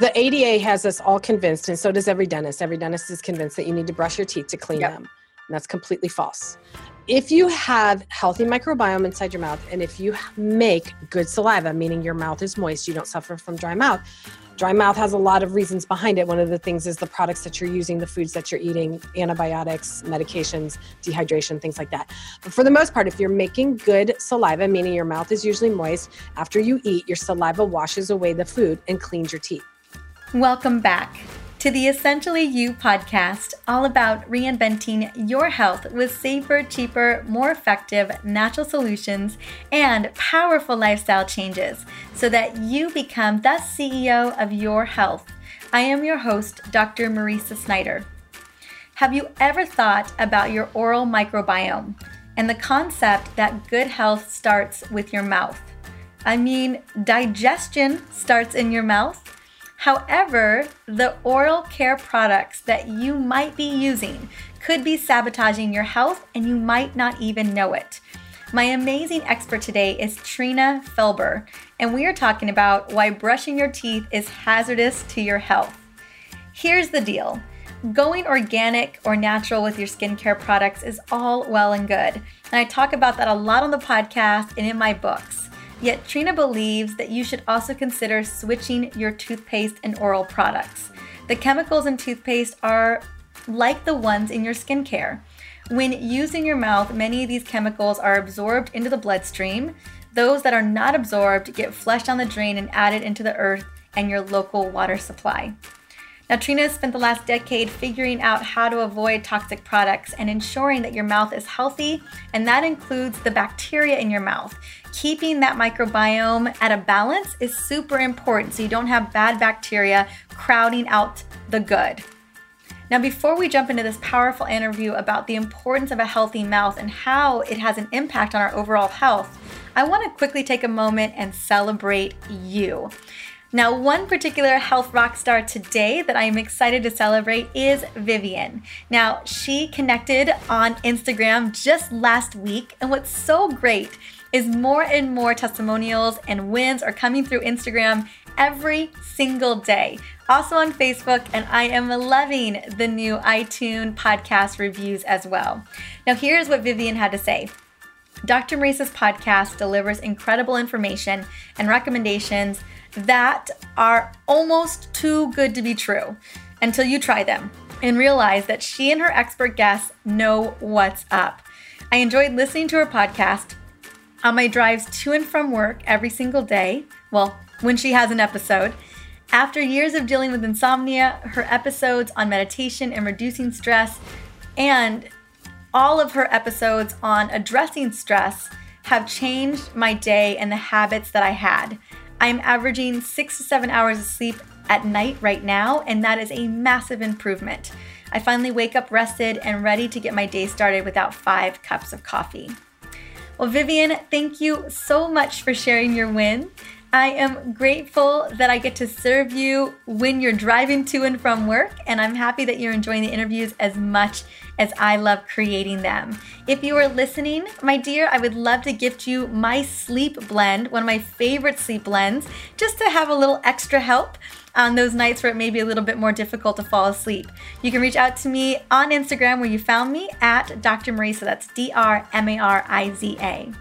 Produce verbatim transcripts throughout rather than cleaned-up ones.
The A D A has us all convinced, and so does every dentist. Every dentist is convinced that you need to brush your teeth to clean yep. them. And that's completely false. If you have healthy microbiome inside your mouth, and if you make good saliva, meaning your mouth is moist, you don't suffer from dry mouth. Dry mouth has a lot of reasons behind it. One of the things is the products that you're using, the foods that you're eating, antibiotics, medications, dehydration, things like that. But for the most part, if you're making good saliva, meaning your mouth is usually moist, after you eat, your saliva washes away the food and cleans your teeth. Welcome back to the Essentially You podcast, all about reinventing your health with safer, cheaper, more effective natural solutions and powerful lifestyle changes so that you become the C E O of your health. I am your host, Doctor Marisa Snyder. Have you ever thought about your oral microbiome and the concept that good health starts with your mouth? I mean, digestion starts in your mouth. However, the oral care products that you might be using could be sabotaging your health, and you might not even know it. My amazing expert today is Trina Felber, and we are talking about why brushing your teeth is hazardous to your health. Here's the deal. Going organic or natural with your skincare products is all well and good, and I talk about that a lot on the podcast and in my books. Yet Trina believes that you should also consider switching your toothpaste and oral products. The chemicals in toothpaste are like the ones in your skincare. When used in your mouth, many of these chemicals are absorbed into the bloodstream. Those that are not absorbed get flushed down the drain and added into the earth and your local water supply. Now, Trina has spent the last decade figuring out how to avoid toxic products and ensuring that your mouth is healthy, and that includes the bacteria in your mouth. Keeping that microbiome at a balance is super important so you don't have bad bacteria crowding out the good. Now, before we jump into this powerful interview about the importance of a healthy mouth and how it has an impact on our overall health, I want to quickly take a moment and celebrate you. Now, one particular health rock star today that I am excited to celebrate is Vivian. Now, she connected on Instagram just last week, and what's so great is more and more testimonials and wins are coming through Instagram every single day. Also on Facebook, and I am loving the new iTunes podcast reviews as well. Now, here's what Vivian had to say. Doctor Marisa's podcast delivers incredible information and recommendations that are almost too good to be true until you try them and realize that she and her expert guests know what's up. I enjoyed listening to her podcast on my drives to and from work every single day, well, when she has an episode. After years of dealing with insomnia, her episodes on meditation and reducing stress, and all of her episodes on addressing stress have changed my day and the habits that I had. I'm averaging six to seven hours of sleep at night right now, and that is a massive improvement. I finally wake up rested and ready to get my day started without five cups of coffee. Well, Vivian, thank you so much for sharing your win. I am grateful that I get to serve you when you're driving to and from work, and I'm happy that you're enjoying the interviews as much as I love creating them. If you are listening, my dear, I would love to gift you my sleep blend, one of my favorite sleep blends, just to have a little extra help on those nights where it may be a little bit more difficult to fall asleep. You can reach out to me on Instagram where you found me at Doctor Marisa, that's D R M A R I Z A.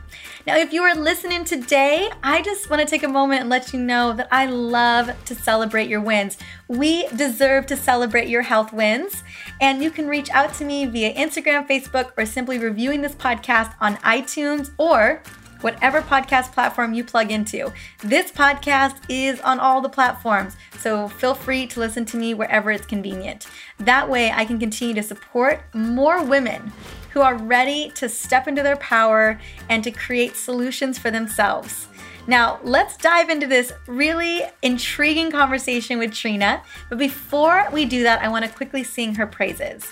Now, if you are listening today, I just want to take a moment and let you know that I love to celebrate your wins. We deserve to celebrate your health wins, and you can reach out to me via Instagram, Facebook, or simply reviewing this podcast on iTunes or whatever podcast platform you plug into. This podcast is on all the platforms, so feel free to listen to me wherever it's convenient. That way I can continue to support more women who are ready to step into their power and to create solutions for themselves. Now, let's dive into this really intriguing conversation with Trina. But before we do that, I want to quickly sing her praises.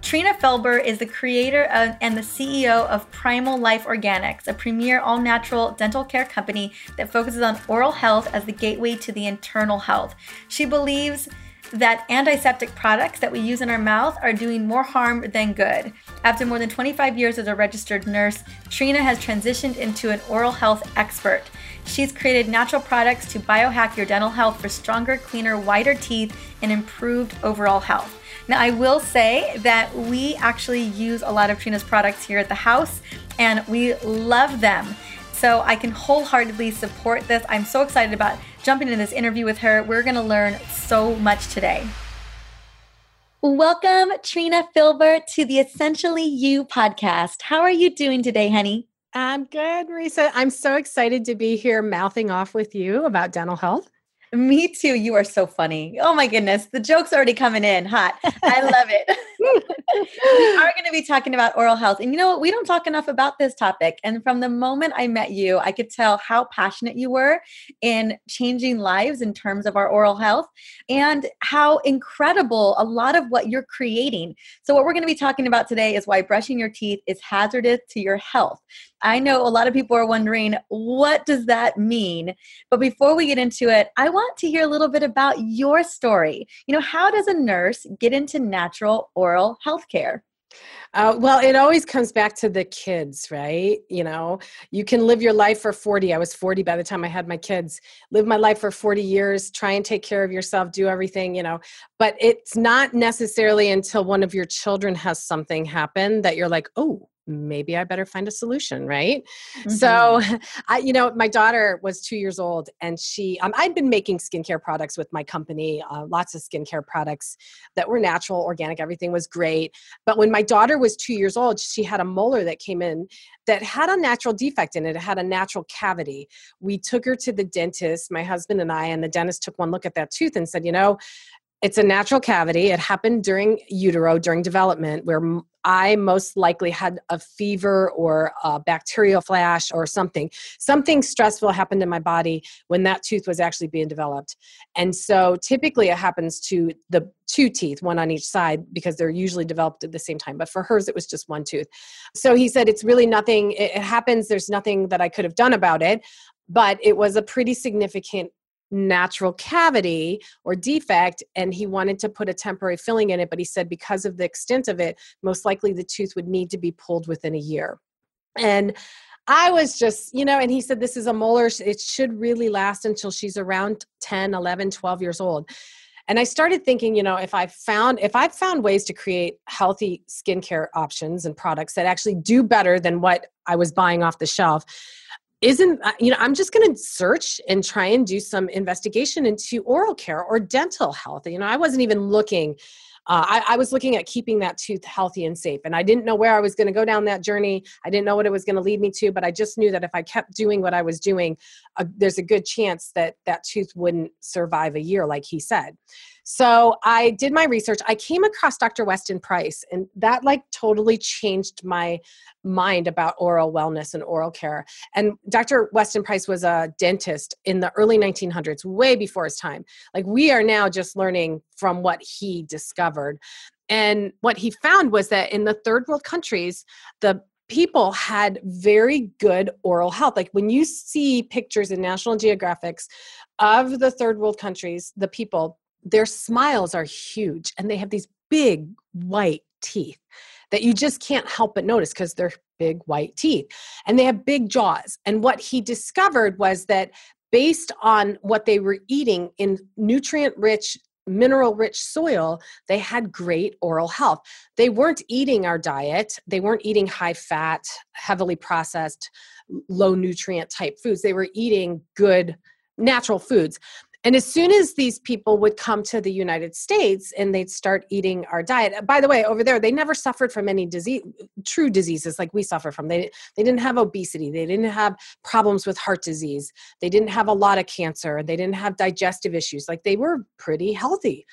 Trina Felber is the creator of, and the C E O of Primal Life Organics, a premier all-natural dental care company that focuses on oral health as the gateway to the internal health. She believes that antiseptic products that we use in our mouth are doing more harm than good. After more than twenty-five years as a registered nurse, Trina has transitioned into an oral health expert. She's created natural products to biohack your dental health for stronger, cleaner, whiter teeth and improved overall health. Now, I will say that we actually use a lot of Trina's products here at the house, and we love them. So I can wholeheartedly support this. I'm so excited about jumping into this interview with her. We're going to learn so much today. Welcome, Trina Felber, to the Essentially You podcast. How are you doing today, honey? I'm good, Marisa. I'm so excited to be here mouthing off with you about dental health. Me too. You are so funny. Oh my goodness. The joke's already coming in hot. I love it. We are going to be talking about oral health. And you know what? We don't talk enough about this topic. And from the moment I met you, I could tell how passionate you were in changing lives in terms of our oral health and how incredible a lot of what you're creating. So what we're going to be talking about today is why brushing your teeth is hazardous to your health. I know a lot of people are wondering, what does that mean? But before we get into it, I want to hear a little bit about your story. You know, how does a nurse get into natural oral health care? Uh, well, it always comes back to the kids, right? You know, you can live your life for forty. I was forty by the time I had my kids. Live my life for forty years, try and take care of yourself, do everything, you know, but it's not necessarily until one of your children has something happen that you're like, oh, maybe I better find a solution, right? Mm-hmm. So, I, you know, my daughter was two years old, and she, um, I'd been making skincare products with my company, uh, lots of skincare products that were natural, organic, everything was great. But when my daughter was two years old, she had a molar that came in that had a natural defect in it. It had a natural cavity. We took her to the dentist, my husband and I, and the dentist took one look at that tooth and said, you know, it's a natural cavity. It happened during utero, during development, where I most likely had a fever or a bacterial flash or something. Something stressful happened in my body when that tooth was actually being developed. And so typically it happens to the two teeth, one on each side, because they're usually developed at the same time. But for hers, it was just one tooth. So he said, it's really nothing. It happens. There's nothing that I could have done about it. But it was a pretty significant natural cavity or defect, and he wanted to put a temporary filling in it, but he said because of the extent of it, most likely the tooth would need to be pulled within a year. And I was just, you know, and he said, this is a molar. It should really last until she's around ten, eleven, twelve years old. And I started thinking, you know, if I found, if I found ways to create healthy skincare options and products that actually do better than what I was buying off the shelf, Isn't, you know, I'm just going to search and try and do some investigation into oral care or dental health. You know, I wasn't even looking, uh, I, I was looking at keeping that tooth healthy and safe. And I didn't know where I was going to go down that journey. I didn't know what it was going to lead me to, but I just knew that if I kept doing what I was doing, uh, there's a good chance that that tooth wouldn't survive a year, like he said. So I did my research. I came across Doctor Weston Price, and that like totally changed my mind about oral wellness and oral care. And Doctor Weston Price was a dentist in the early nineteen hundreds, way before his time. Like we are now just learning from what he discovered. And what he found was that in the third world countries, the people had very good oral health. Like when you see pictures in National Geographics of the third world countries, the people, their smiles are huge and they have these big white teeth that you just can't help but notice because they're big white teeth and they have big jaws. And what he discovered was that based on what they were eating in nutrient-rich, mineral-rich soil, they had great oral health. They weren't eating our diet. They weren't eating high-fat, heavily processed, low-nutrient type foods. They were eating good natural foods. And as soon as these people would come to the United States and they'd start eating our diet, by the way, over there, they never suffered from any disease, true diseases like we suffer from. They, they didn't have obesity. They didn't have problems with heart disease. They didn't have a lot of cancer. They didn't have digestive issues. Like they were pretty healthy.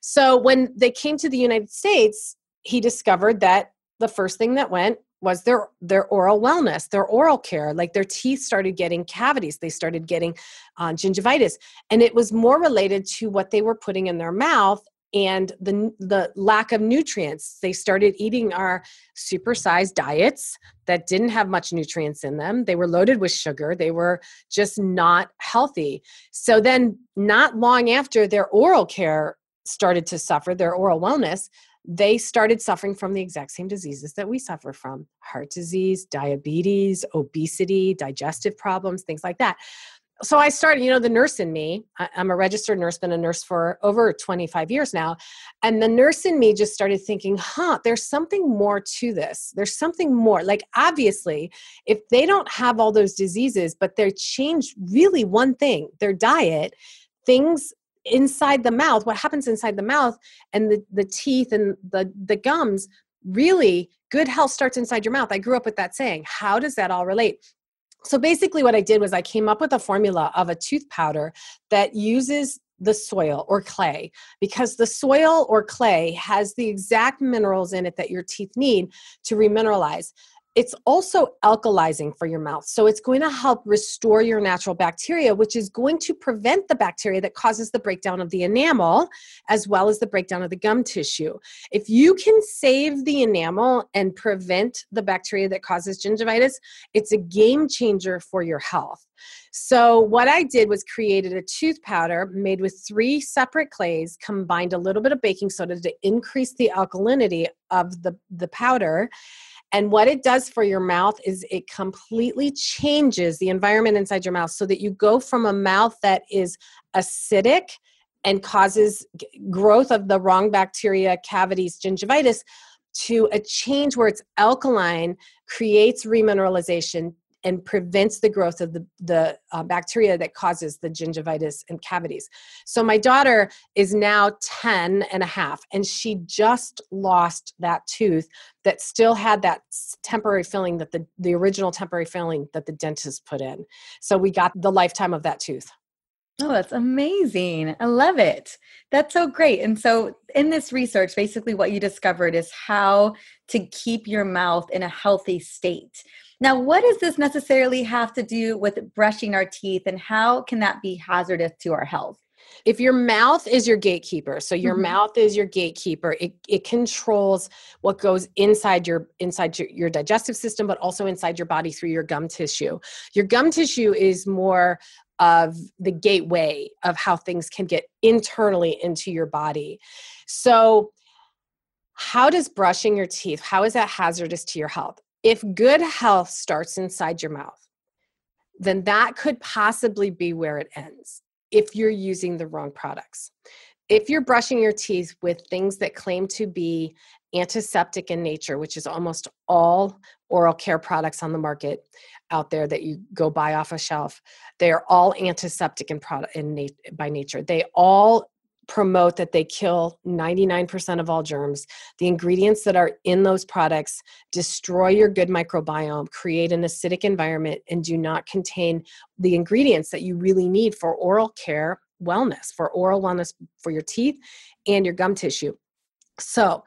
So when they came to the United States, he discovered that the first thing that went was their, their oral wellness, their oral care. Like their teeth started getting cavities. They started getting uh, gingivitis. And it was more related to what they were putting in their mouth and the, the lack of nutrients. They started eating our supersized diets that didn't have much nutrients in them. They were loaded with sugar. They were just not healthy. So then not long after their oral care started to suffer, their oral wellness, they started suffering from the exact same diseases that we suffer from: heart disease, diabetes, obesity, digestive problems, things like that. So I started, you know, the nurse in me, I'm a registered nurse, been a nurse for over twenty-five years now. And the nurse in me just started thinking, huh, there's something more to this. There's something more. Like, obviously, if they don't have all those diseases, but they're changed really one thing, their diet, things inside the mouth, what happens inside the mouth and the, the teeth and the, the gums, really good health starts inside your mouth. I grew up with that saying. How does that all relate? So basically what I did was I came up with a formula of a tooth powder that uses the soil or clay, because the soil or clay has the exact minerals in it that your teeth need to remineralize. It's also alkalizing for your mouth. So it's going to help restore your natural bacteria, which is going to prevent the bacteria that causes the breakdown of the enamel, as well as the breakdown of the gum tissue. If you can save the enamel and prevent the bacteria that causes gingivitis, it's a game changer for your health. So what I did was created a tooth powder made with three separate clays, combined a little bit of baking soda to increase the alkalinity of the, the powder. And what it does for your mouth is it completely changes the environment inside your mouth so that you go from a mouth that is acidic and causes growth of the wrong bacteria, cavities, gingivitis, to a change where it's alkaline, creates remineralization, and prevents the growth of the, the uh, bacteria that causes the gingivitis and cavities. So my daughter is now ten and a half, and she just lost that tooth that still had that temporary filling, that the, the original temporary filling that the dentist put in. So we got the lifetime of that tooth. Oh, that's amazing. I love it. That's so great. And so in this research, basically what you discovered is how to keep your mouth in a healthy state. Now, what does this necessarily have to do with brushing our teeth, and how can that be hazardous to our health? If your mouth is your gatekeeper, so your mm-hmm. mouth is your gatekeeper, it, it controls what goes inside your inside your, your digestive system, but also inside your body through your gum tissue. Your gum tissue is more of the gateway of how things can get internally into your body. So how does brushing your teeth, how is that hazardous to your health? If good health starts inside your mouth, then that could possibly be where it ends if you're using the wrong products. If you're brushing your teeth with things that claim to be antiseptic in nature, which is almost all oral care products on the market out there that you go buy off a shelf, they are all antiseptic in product in nat- by nature. They all promote that they kill ninety-nine percent of all germs. The ingredients that are in those products destroy your good microbiome, create an acidic environment, and do not contain the ingredients that you really need for oral care wellness, for oral wellness for your teeth and your gum tissue. So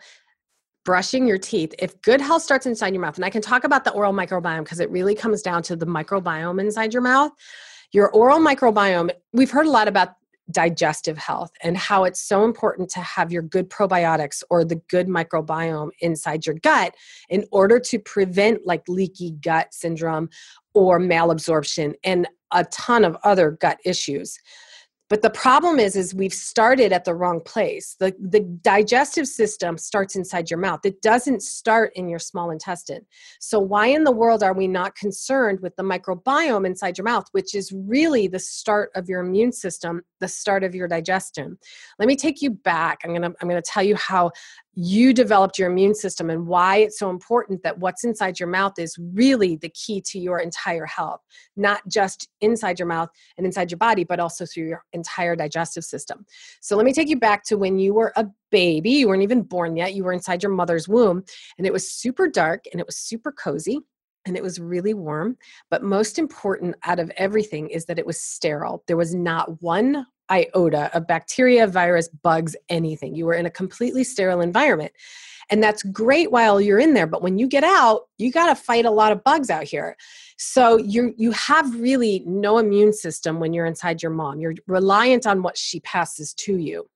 brushing your teeth, if good health starts inside your mouth, and I can talk about the oral microbiome because it really comes down to the microbiome inside your mouth. Your oral microbiome, we've heard a lot about digestive health and how it's so important to have your good probiotics or the good microbiome inside your gut in order to prevent like leaky gut syndrome or malabsorption and a ton of other gut issues. But the problem is, is we've started at the wrong place. The, the digestive system starts inside your mouth. It doesn't start in your small intestine. So why in the world are we not concerned with the microbiome inside your mouth, which is really the start of your immune system, the start of your digestion? Let me take you back. I'm gonna, I'm gonna tell you how you developed your immune system and why it's so important that what's inside your mouth is really the key to your entire health, not just inside your mouth and inside your body, but also through your entire digestive system. So let me take you back to when you were a baby. You weren't even born yet. You were inside your mother's womb, and it was super dark, and it was super cozy, and it was really warm. But most important out of everything is that it was sterile. There was not one iota of bacteria, virus, bugs, anything. You were in a completely sterile environment. And that's great while you're in there. But when you get out, you got to fight a lot of bugs out here. So you you have really no immune system when you're inside your mom. You're reliant on what she passes to you.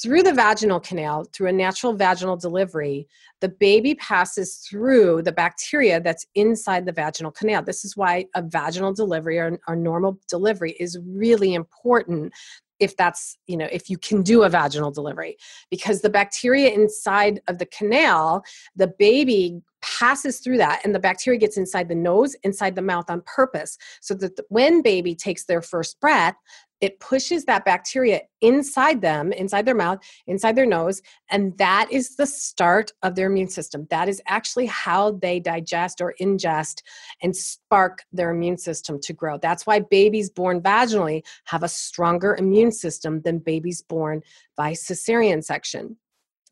Through the vaginal canal, through a natural vaginal delivery, the baby passes through the bacteria that's inside the vaginal canal. This is why a vaginal delivery or, or normal delivery is really important if that's, you know, if you can do a vaginal delivery, because the bacteria inside of the canal, the baby passes through that and the bacteria gets inside the nose, inside the mouth on purpose, so that when baby takes their first breath, it pushes that bacteria inside them, inside their mouth, inside their nose, and that is the start of their immune system. That is actually how they digest or ingest and spark their immune system to grow. That's why babies born vaginally have a stronger immune system than babies born by cesarean section.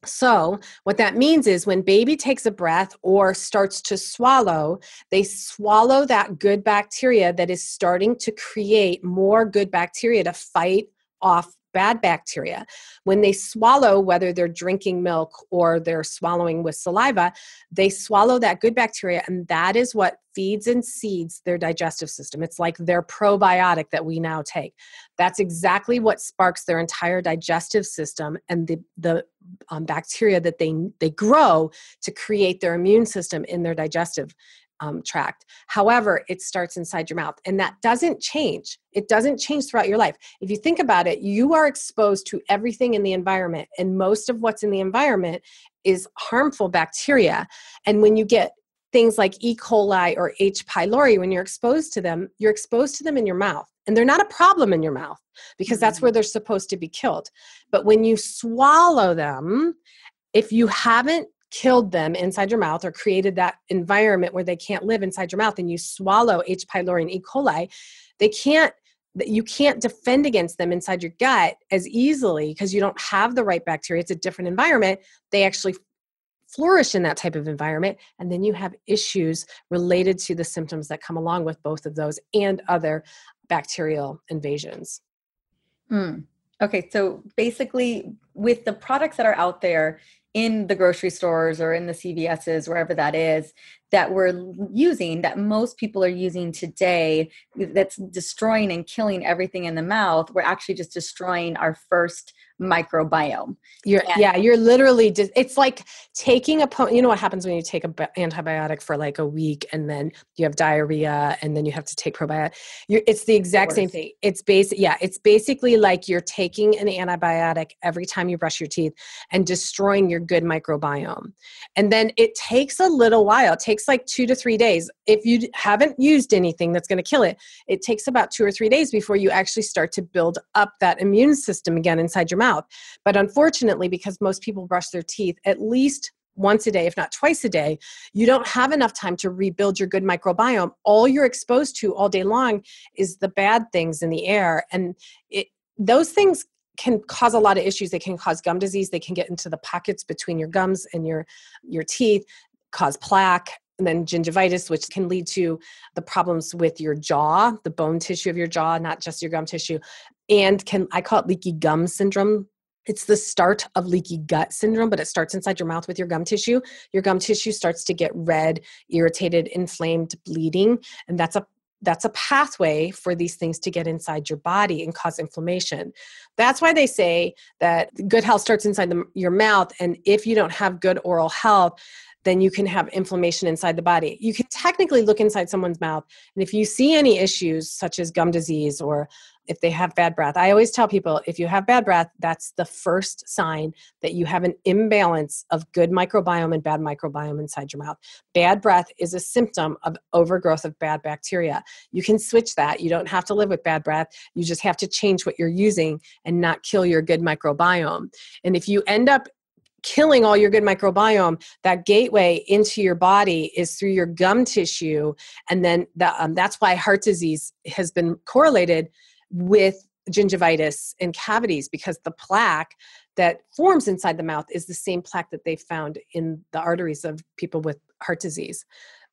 So what that means is when baby takes a breath or starts to swallow, they swallow that good bacteria that is starting to create more good bacteria to fight off bad bacteria. When they swallow, whether they're drinking milk or they're swallowing with saliva, they swallow that good bacteria, and that is what feeds and seeds their digestive system. It's like their probiotic that we now take. That's exactly what sparks their entire digestive system and the, the um, bacteria that they, they grow to create their immune system in their digestive Um, tract. However, it starts inside your mouth, and that doesn't change. It doesn't change throughout your life. If you think about it, you are exposed to everything in the environment, and most of what's in the environment is harmful bacteria. And when you get things like E. coli or H. pylori, when you're exposed to them, you're exposed to them in your mouth, and they're not a problem in your mouth because that's where they're supposed to be killed. But when you swallow them, if you haven't killed them inside your mouth or created that environment where they can't live inside your mouth, and you swallow H. pylori and E. coli, they can't, you can't defend against them inside your gut as easily because you don't have the right bacteria. It's a different environment. They actually flourish in that type of environment. And then you have issues related to the symptoms that come along with both of those and other bacterial invasions. Mm. Okay. So basically with the products that are out there in the grocery stores or in the C V S's, wherever that is, that we're using, that most people are using today, that's destroying and killing everything in the mouth, we're actually just destroying our first microbiome. You're, and- yeah, you're literally, dis- it's like taking a, po- you know what happens when you take an bi- antibiotic for like a week and then you have diarrhea and then you have to take probiotic. You're, it's the exact same thing. It's basic. Yeah. It's basically like you're taking an antibiotic every time you brush your teeth and destroying your good microbiome. And then it takes a little while. It takes It's like two to three days. If you haven't used anything that's going to kill it, it takes about two or three days before you actually start to build up that immune system again inside your mouth. But unfortunately, because most people brush their teeth at least once a day, if not twice a day, you don't have enough time to rebuild your good microbiome. All you're exposed to all day long is the bad things in the air. And it, those things can cause a lot of issues. They can cause gum disease. They can get into the pockets between your gums and your, your teeth, cause plaque, and then gingivitis, which can lead to the problems with your jaw, the bone tissue of your jaw, not just your gum tissue, and can, I call it leaky gum syndrome. It's the start of leaky gut syndrome, but it starts inside your mouth with your gum tissue. Your gum tissue starts to get red, irritated, inflamed, bleeding, and that's a That's a pathway for these things to get inside your body and cause inflammation. That's why they say that good health starts inside the, your mouth. And if you don't have good oral health, then you can have inflammation inside the body. You can technically look inside someone's mouth, and if you see any issues such as gum disease or if they have bad breath, I always tell people, if you have bad breath, that's the first sign that you have an imbalance of good microbiome and bad microbiome inside your mouth. Bad breath is a symptom of overgrowth of bad bacteria. You can switch that. You don't have to live with bad breath. You just have to change what you're using and not kill your good microbiome. And if you end up killing all your good microbiome, that gateway into your body is through your gum tissue. And then the, um, that's why heart disease has been correlated with gingivitis and cavities, because the plaque that forms inside the mouth is the same plaque that they found in the arteries of people with heart disease.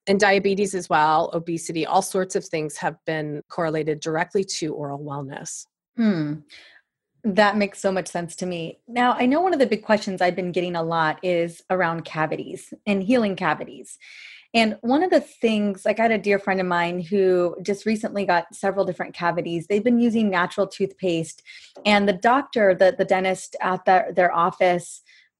And diabetes as well, obesity, all sorts of things have been correlated directly to oral wellness. Hmm. That makes so much sense to me. Now, I know one of the big questions I've been getting a lot is around cavities and healing cavities. And one of the things, like I had a dear friend of mine who just recently got several different cavities. They've been using natural toothpaste, and the doctor, the, the dentist at their, their office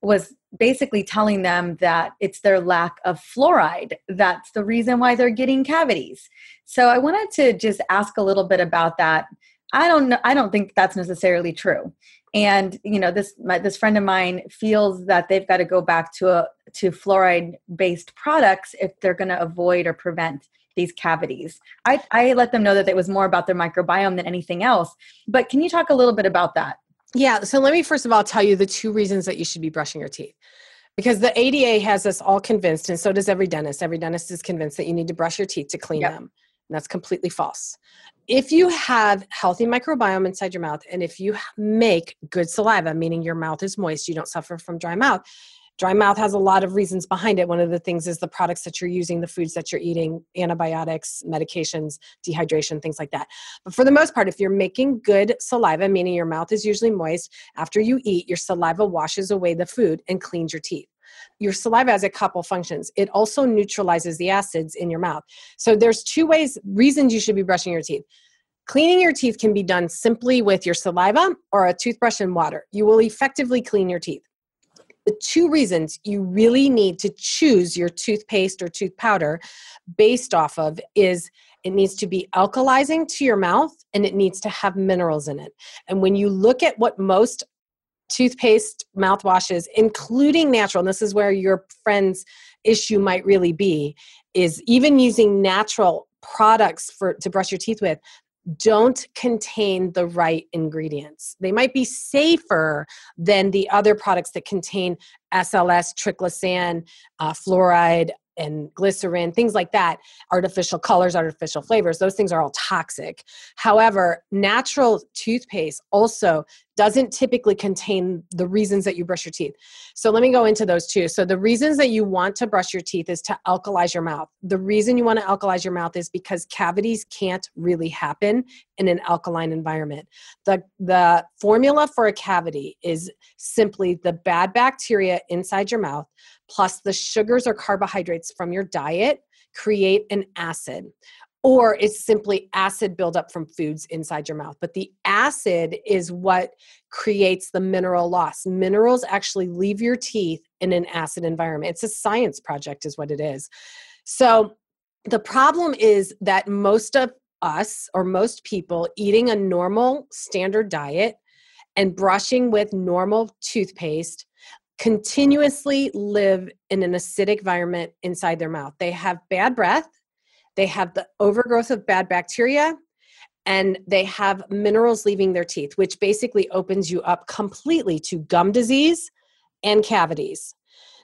was basically telling them that it's their lack of fluoride. That's the reason why they're getting cavities. So I wanted to just ask a little bit about that. I don't know. I don't think that's necessarily true. And, you know, this, my, this friend of mine feels that they've got to go back to a, to fluoride based products if they're going to avoid or prevent these cavities. I, I let them know that it was more about their microbiome than anything else, but can you talk a little bit about that? Yeah. So let me, first of all, tell you the two reasons that you should be brushing your teeth. Because the A D A has us all convinced, and so does every dentist. Every dentist is convinced that you need to brush your teeth to clean yep. them. And that's completely false. If you have healthy microbiome inside your mouth, and if you make good saliva, meaning your mouth is moist, you don't suffer from dry mouth. Dry mouth has a lot of reasons behind it. One of the things is the products that you're using, the foods that you're eating, antibiotics, medications, dehydration, things like that. But for the most part, if you're making good saliva, meaning your mouth is usually moist, after you eat, your saliva washes away the food and cleans your teeth. Your saliva has a couple functions. It also neutralizes the acids in your mouth. So there's two ways, reasons you should be brushing your teeth. Cleaning your teeth can be done simply with your saliva or a toothbrush and water. You will effectively clean your teeth. The two reasons you really need to choose your toothpaste or tooth powder based off of is it needs to be alkalizing to your mouth and it needs to have minerals in it. And when you look at what most toothpaste, mouthwashes, including natural, and this is where your friend's issue might really be, is even using natural products for to brush your teeth with, don't contain the right ingredients. They might be safer than the other products that contain S L S, triclosan, uh, fluoride, and glycerin, things like that, artificial colors, artificial flavors. Those things are all toxic. However, natural toothpaste also doesn't typically contain the reasons that you brush your teeth. So let me go into those two. So the reasons that you want to brush your teeth is to alkalize your mouth. The reason you want to alkalize your mouth is because cavities can't really happen in an alkaline environment. The, the formula for a cavity is simply the bad bacteria inside your mouth plus the sugars or carbohydrates from your diet create an acid, or it's simply acid buildup from foods inside your mouth. But the acid is what creates the mineral loss. Minerals actually leave your teeth in an acid environment. It's a science project is what it is. So the problem is that most of us or most people eating a normal standard diet and brushing with normal toothpaste continuously live in an acidic environment inside their mouth. They have bad breath, they have the overgrowth of bad bacteria, and they have minerals leaving their teeth, which basically opens you up completely to gum disease and cavities.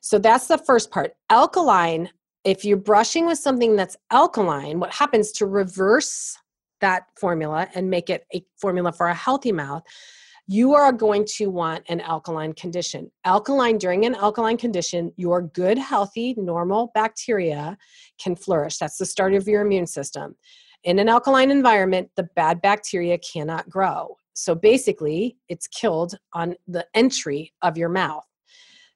So that's the first part. Alkaline, if you're brushing with something that's alkaline, what happens to reverse that formula and make it a formula for a healthy mouth? You are going to want an alkaline condition. Alkaline, during an alkaline condition, your good, healthy, normal bacteria can flourish. That's the start of your immune system. In an alkaline environment, the bad bacteria cannot grow. So basically, it's killed on the entry of your mouth.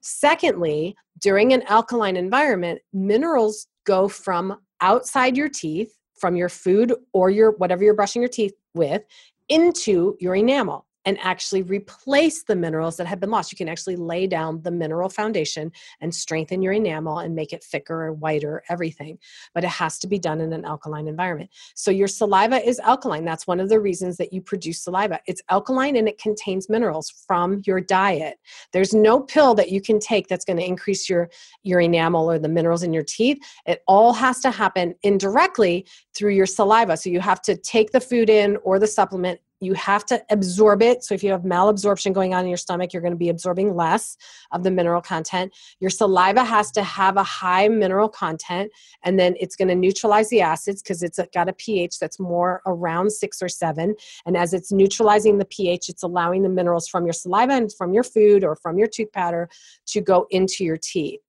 Secondly, during an alkaline environment, minerals go from outside your teeth, from your food or your whatever you're brushing your teeth with, into your enamel, and actually replace the minerals that have been lost. You can actually lay down the mineral foundation and strengthen your enamel and make it thicker or whiter, everything. But it has to be done in an alkaline environment. So your saliva is alkaline. That's one of the reasons that you produce saliva. It's alkaline and it contains minerals from your diet. There's no pill that you can take that's going to increase your, your enamel or the minerals in your teeth. It all has to happen indirectly through your saliva. So you have to take the food in or the supplement. You have to absorb it. So if you have malabsorption going on in your stomach, you're going to be absorbing less of the mineral content. Your saliva has to have a high mineral content, and then it's going to neutralize the acids because it's got a pH that's more around six or seven. And as it's neutralizing the pH, it's allowing the minerals from your saliva and from your food or from your tooth powder to go into your teeth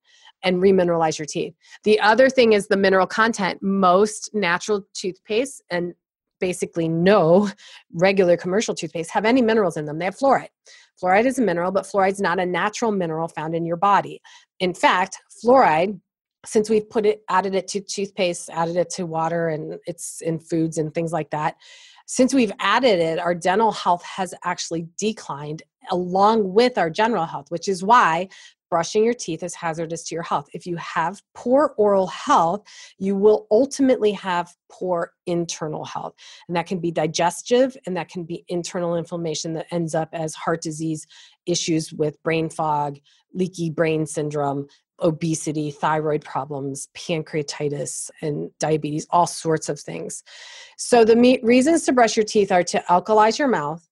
and remineralize your teeth. The other thing is the mineral content. Most natural toothpaste and basically no regular commercial toothpaste have any minerals in them. They have fluoride. Fluoride is a mineral, but fluoride's not a natural mineral found in your body. In fact, fluoride, since we've put it, added it to toothpaste, added it to water, and it's in foods and things like that, since we've added it, our dental health has actually declined along with our general health, which is why brushing your teeth is hazardous to your health. If you have poor oral health, you will ultimately have poor internal health. And that can be digestive, and that can be internal inflammation that ends up as heart disease, issues with brain fog, leaky brain syndrome, obesity, thyroid problems, pancreatitis, and diabetes, all sorts of things. So the me- reasons to brush your teeth are to alkalize your mouth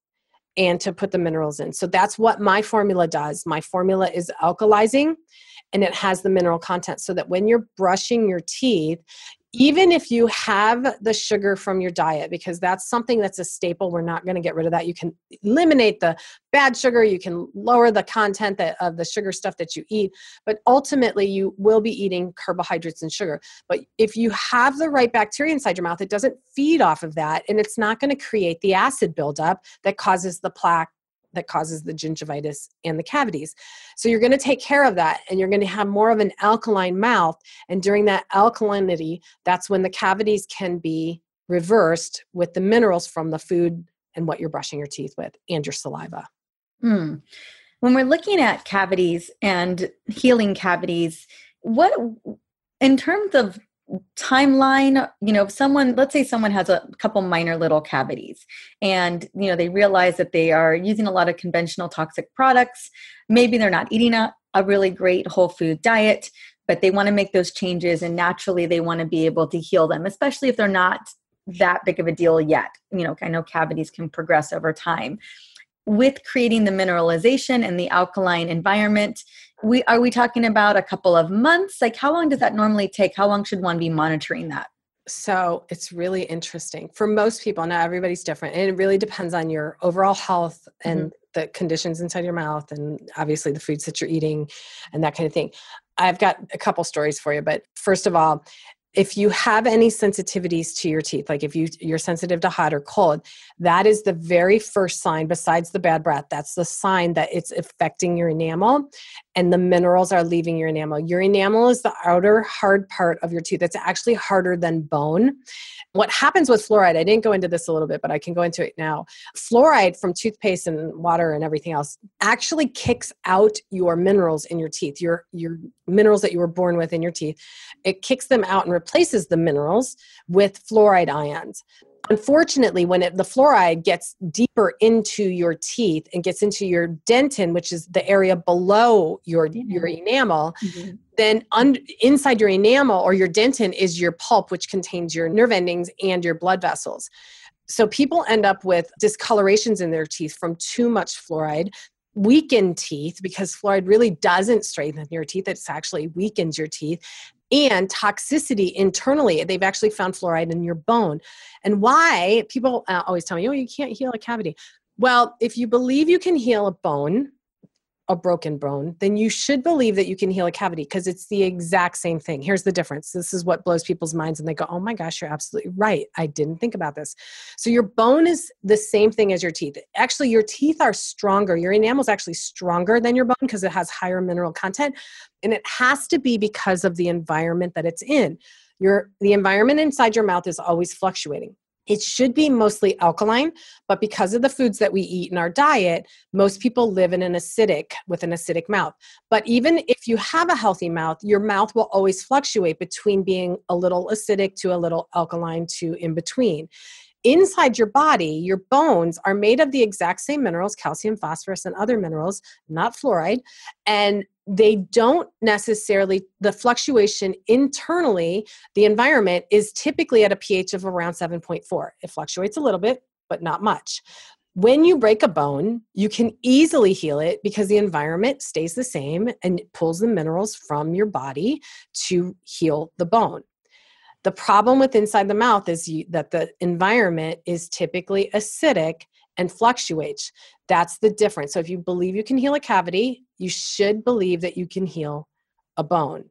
and to put the minerals in. So that's what my formula does. My formula is alkalizing, and it has the mineral content so that when you're brushing your teeth, even if you have the sugar from your diet, because that's something that's a staple, we're not going to get rid of that. You can eliminate the bad sugar. You can lower the content that, of the sugar stuff that you eat, but ultimately you will be eating carbohydrates and sugar. But if you have the right bacteria inside your mouth, it doesn't feed off of that, and it's not going to create the acid buildup that causes the plaque, that causes the gingivitis and the cavities. So you're going to take care of that, and you're going to have more of an alkaline mouth. And during that alkalinity, that's when the cavities can be reversed with the minerals from the food and what you're brushing your teeth with and your saliva. Mm. When we're looking at cavities and healing cavities, what, in terms of timeline, you know, if someone, let's say someone has a couple minor little cavities and, you know, they realize that they are using a lot of conventional toxic products, maybe they're not eating a, a really great whole food diet, but they want to make those changes and naturally they want to be able to heal them, especially if they're not that big of a deal yet. You know, I know cavities can progress over time. With creating the mineralization and the alkaline environment, we are we talking about a couple of months? Like, how long does that normally take? How long should one be monitoring that? So it's really interesting for most people. Now everybody's different, and it really depends on your overall health and mm-hmm. the conditions inside your mouth, and obviously the foods that you're eating, and that kind of thing. I've got a couple stories for you, but first of all, if you have any sensitivities to your teeth, like if you, you're sensitive to hot or cold, that is the very first sign, besides the bad breath, that's the sign that it's affecting your enamel and the minerals are leaving your enamel. Your enamel is the outer hard part of your tooth. It's actually harder than bone. What happens with fluoride, I didn't go into this a little bit, but I can go into it now. Fluoride from toothpaste and water and everything else actually kicks out your minerals in your teeth, your, your minerals that you were born with in your teeth. It kicks them out and replaces the minerals with fluoride ions. Unfortunately, when it, the fluoride gets deeper into your teeth and gets into your dentin, which is the area below your, mm-hmm. your enamel, mm-hmm. then un, inside your enamel or your dentin is your pulp, which contains your nerve endings and your blood vessels. So people end up with discolorations in their teeth from too much fluoride, weakened teeth, because fluoride really doesn't strengthen your teeth. It actually weakens your teeth. And toxicity internally. They've actually found fluoride in your bone. And why? People uh, always tell me, oh, you can't heal a cavity. Well, if you believe you can heal a bone, a broken bone, then you should believe that you can heal a cavity, because it's the exact same thing. Here's the difference. This is what blows people's minds, and they go, oh my gosh, you're absolutely right. I didn't think about this. So your bone is the same thing as your teeth. Actually, your teeth are stronger. Your enamel is actually stronger than your bone because it has higher mineral content, and it has to be because of the environment that it's in. Your, the environment inside your mouth is always fluctuating. It should be mostly alkaline, but because of the foods that we eat in our diet, most people live in an acidic, with an acidic mouth. But even if you have a healthy mouth, your mouth will always fluctuate between being a little acidic to a little alkaline to in between. Inside your body, your bones are made of the exact same minerals, calcium, phosphorus, and other minerals, not fluoride. And they don't necessarily, the fluctuation internally, the environment is typically at a pH of around seven point four. It fluctuates a little bit, but not much. When you break a bone, you can easily heal it because the environment stays the same and it pulls the minerals from your body to heal the bone. The problem with inside the mouth is you, that the environment is typically acidic and fluctuates. That's the difference. So if you believe you can heal a cavity, you should believe that you can heal a bone.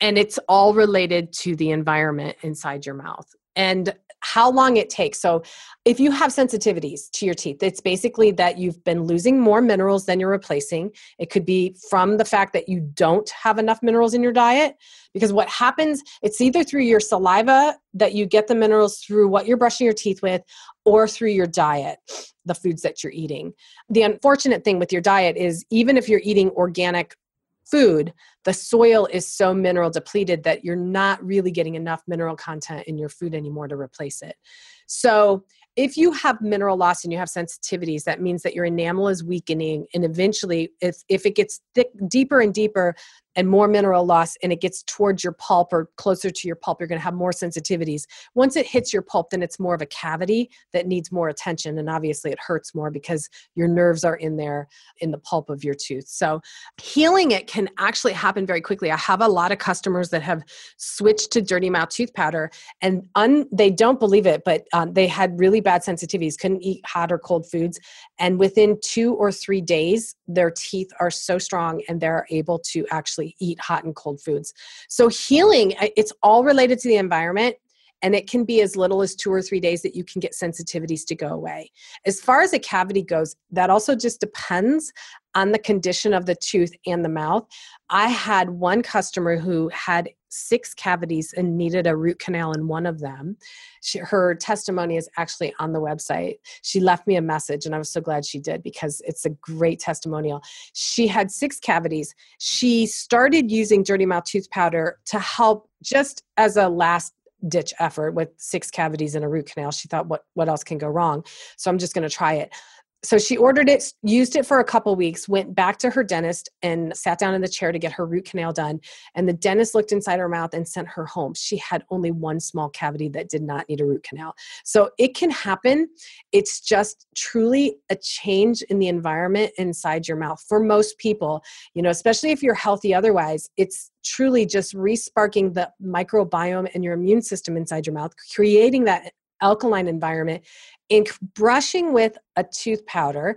And it's all related to the environment inside your mouth and how long it takes. So if you have sensitivities to your teeth, it's basically that you've been losing more minerals than you're replacing. It could be from the fact that you don't have enough minerals in your diet, because what happens, it's either through your saliva that you get the minerals through what you're brushing your teeth with, or through your diet, the foods that you're eating. The unfortunate thing with your diet is even if you're eating organic food, the soil is so mineral depleted that you're not really getting enough mineral content in your food anymore to replace it. So if you have mineral loss and you have sensitivities, that means that your enamel is weakening. And eventually, if, if it gets thick, deeper and deeper and more mineral loss, and it gets towards your pulp or closer to your pulp, you're going to have more sensitivities. Once it hits your pulp, then it's more of a cavity that needs more attention. And obviously it hurts more because your nerves are in there in the pulp of your tooth. So healing it can actually happen very quickly. I have a lot of customers that have switched to Dirty Mouth Tooth Powder, and un, they don't believe it, but um, they had really bad sensitivities, couldn't eat hot or cold foods. And within two or three days, their teeth are so strong and they're able to actually eat hot and cold foods. So healing, it's all related to the environment, and it can be as little as two or three days that you can get sensitivities to go away. As far as a cavity goes, that also just depends on the condition of the tooth and the mouth. I had one customer who had six cavities and needed a root canal in one of them. She, her testimony is actually on the website. She left me a message, and I was so glad she did because it's a great testimonial. She had six cavities. She started using Dirty Mouth Tooth Powder to help just as a last ditch effort with six cavities and a root canal. She thought, what, what else can go wrong? So I'm just going to try it. So she ordered it, used it for a couple weeks, went back to her dentist and sat down in the chair to get her root canal done. And the dentist looked inside her mouth and sent her home. She had only one small cavity that did not need a root canal. So it can happen. It's just truly a change in the environment inside your mouth. For most people, you know, especially if you're healthy otherwise, it's truly just re-sparking the microbiome and your immune system inside your mouth, creating that alkaline environment, and brushing with a tooth powder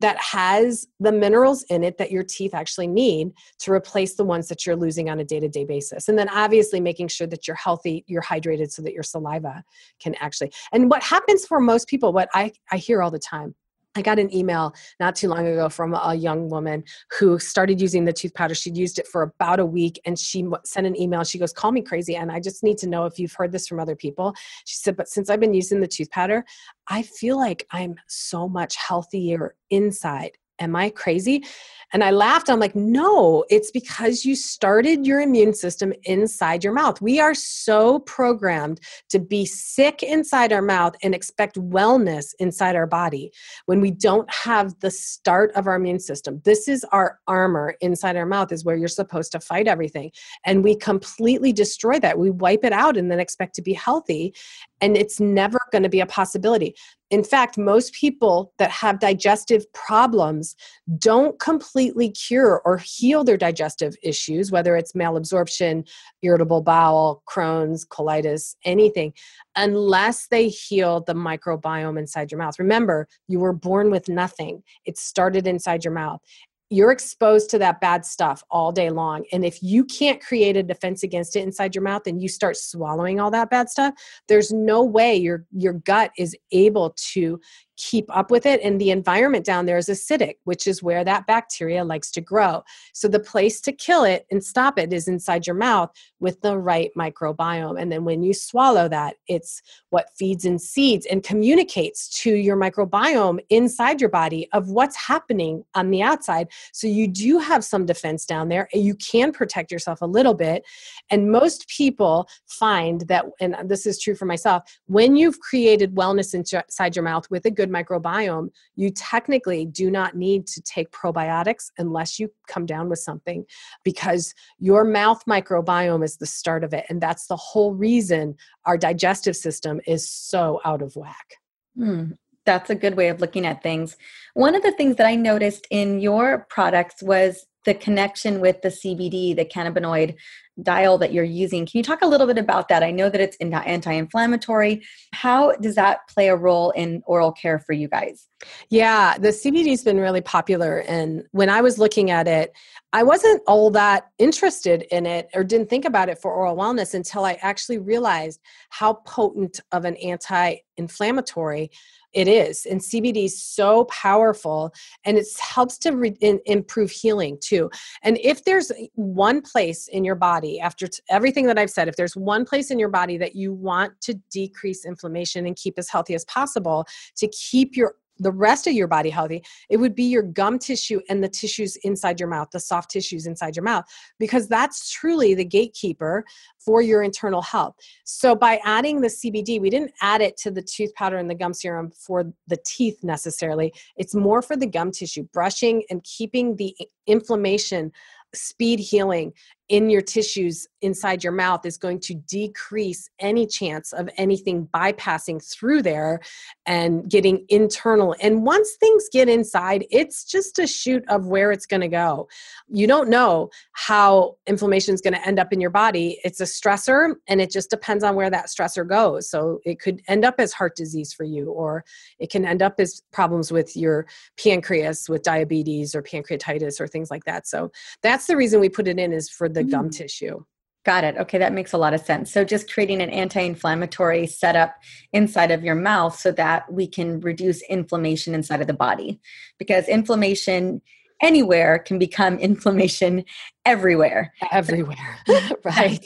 that has the minerals in it that your teeth actually need to replace the ones that you're losing on a day-to-day basis. And then obviously making sure that you're healthy, you're hydrated so that your saliva can actually. And what happens for most people, what I, I hear all the time, I got an email not too long ago from a young woman who started using the tooth powder. She'd used it for about a week, and she sent an email. She goes, call me crazy, and I just need to know if you've heard this from other people. She said, but since I've been using the tooth powder, I feel like I'm so much healthier inside. Am I crazy? And I laughed. I'm like, no, it's because you started your immune system inside your mouth. We are so programmed to be sick inside our mouth and expect wellness inside our body when we don't have the start of our immune system. This is our armor inside our mouth, is where you're supposed to fight everything. And we completely destroy that. We wipe it out and then expect to be healthy. And it's never going to be a possibility. In fact, most people that have digestive problems don't completely cure or heal their digestive issues, whether it's malabsorption, irritable bowel, Crohn's, colitis, anything, unless they heal the microbiome inside your mouth. Remember, you were born with nothing. It started inside your mouth. You're exposed to that bad stuff all day long. And if you can't create a defense against it inside your mouth and you start swallowing all that bad stuff, there's no way your, your gut is able to keep up with it. And the environment down there is acidic, which is where that bacteria likes to grow. So the place to kill it and stop it is inside your mouth with the right microbiome. And then when you swallow that, it's what feeds and seeds and communicates to your microbiome inside your body of what's happening on the outside. So you do have some defense down there, and you can protect yourself a little bit. And most people find that, and this is true for myself, when you've created wellness inside your mouth with a good microbiome, you technically do not need to take probiotics unless you come down with something, because your mouth microbiome is the start of it. And that's the whole reason our digestive system is so out of whack. Mm, that's a good way of looking at things. One of the things that I noticed in your products was the connection with the C B D, the cannabinoid diol that you're using. Can you talk a little bit about that? I know that it's anti-inflammatory. How does that play a role in oral care for you guys? Yeah, the C B D has been really popular. And when I was looking at it, I wasn't all that interested in it or didn't think about it for oral wellness until I actually realized how potent of an anti-inflammatory it is. And C B D is so powerful, and it helps to re- in, improve healing too. And if there's one place in your body, after t- everything that I've said, if there's one place in your body that you want to decrease inflammation and keep as healthy as possible to keep your the rest of your body healthy, it would be your gum tissue and the tissues inside your mouth, the soft tissues inside your mouth, because that's truly the gatekeeper for your internal health. So by adding the C B D, we didn't add it to the tooth powder and the gum serum for the teeth necessarily. It's more for the gum tissue, brushing and keeping the inflammation, speed healing in your tissues inside your mouth is going to decrease any chance of anything bypassing through there and getting internal. And once things get inside, it's just a shoot of where it's going to go. You don't know how inflammation is going to end up in your body. It's a stressor, and it just depends on where that stressor goes. So it could end up as heart disease for you, or it can end up as problems with your pancreas, with diabetes or pancreatitis or things like that. So that's the reason we put it in, is for the gum tissue. Got it. Okay. That makes a lot of sense. So just creating an anti-inflammatory setup inside of your mouth so that we can reduce inflammation inside of the body, because inflammation anywhere can become inflammation everywhere. Everywhere. Right.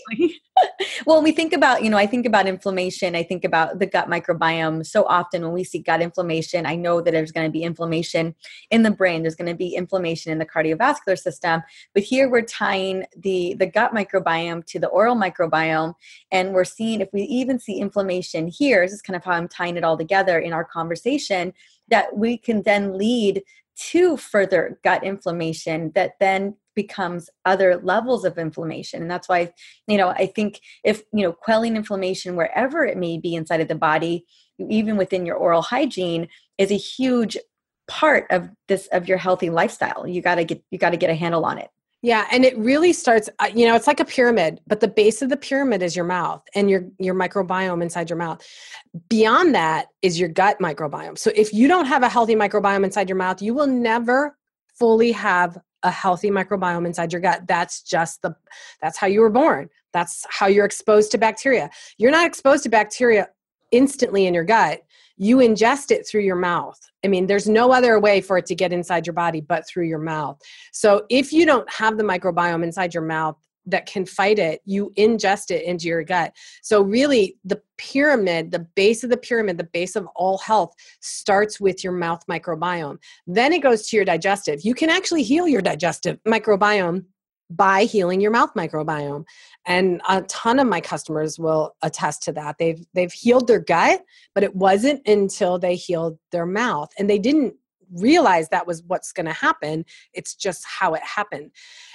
Well, when we think about, you know, I think about inflammation, I think about the gut microbiome. So often when we see gut inflammation, I know that there's going to be inflammation in the brain. There's going to be inflammation in the cardiovascular system. But here we're tying the, the gut microbiome to the oral microbiome. And we're seeing, if we even see inflammation here, this is kind of how I'm tying it all together in our conversation, that we can then lead to further gut inflammation that then becomes other levels of inflammation. And that's why, you know, I think if, you know, quelling inflammation wherever it may be inside of the body, even within your oral hygiene, is a huge part of this, of your healthy lifestyle. You got to get, you got to get a handle on it. Yeah. And it really starts, you know, it's like a pyramid, but the base of the pyramid is your mouth and your, your microbiome inside your mouth. Beyond that is your gut microbiome. So if you don't have a healthy microbiome inside your mouth, you will never fully have a healthy microbiome inside your gut. That's just the, that's how you were born. That's how you're exposed to bacteria. You're not exposed to bacteria instantly in your gut. You ingest it through your mouth. I mean, there's no other way for it to get inside your body but through your mouth. So if you don't have the microbiome inside your mouth that can fight it, you ingest it into your gut. So really, the pyramid, the base of the pyramid, the base of all health starts with your mouth microbiome. Then it goes to your digestive. You can actually heal your digestive microbiome by healing your mouth microbiome. And a ton of my customers will attest to that. They've they've healed their gut, but it wasn't until they healed their mouth. And they didn't realize that was what's going to happen. It's just how it happened.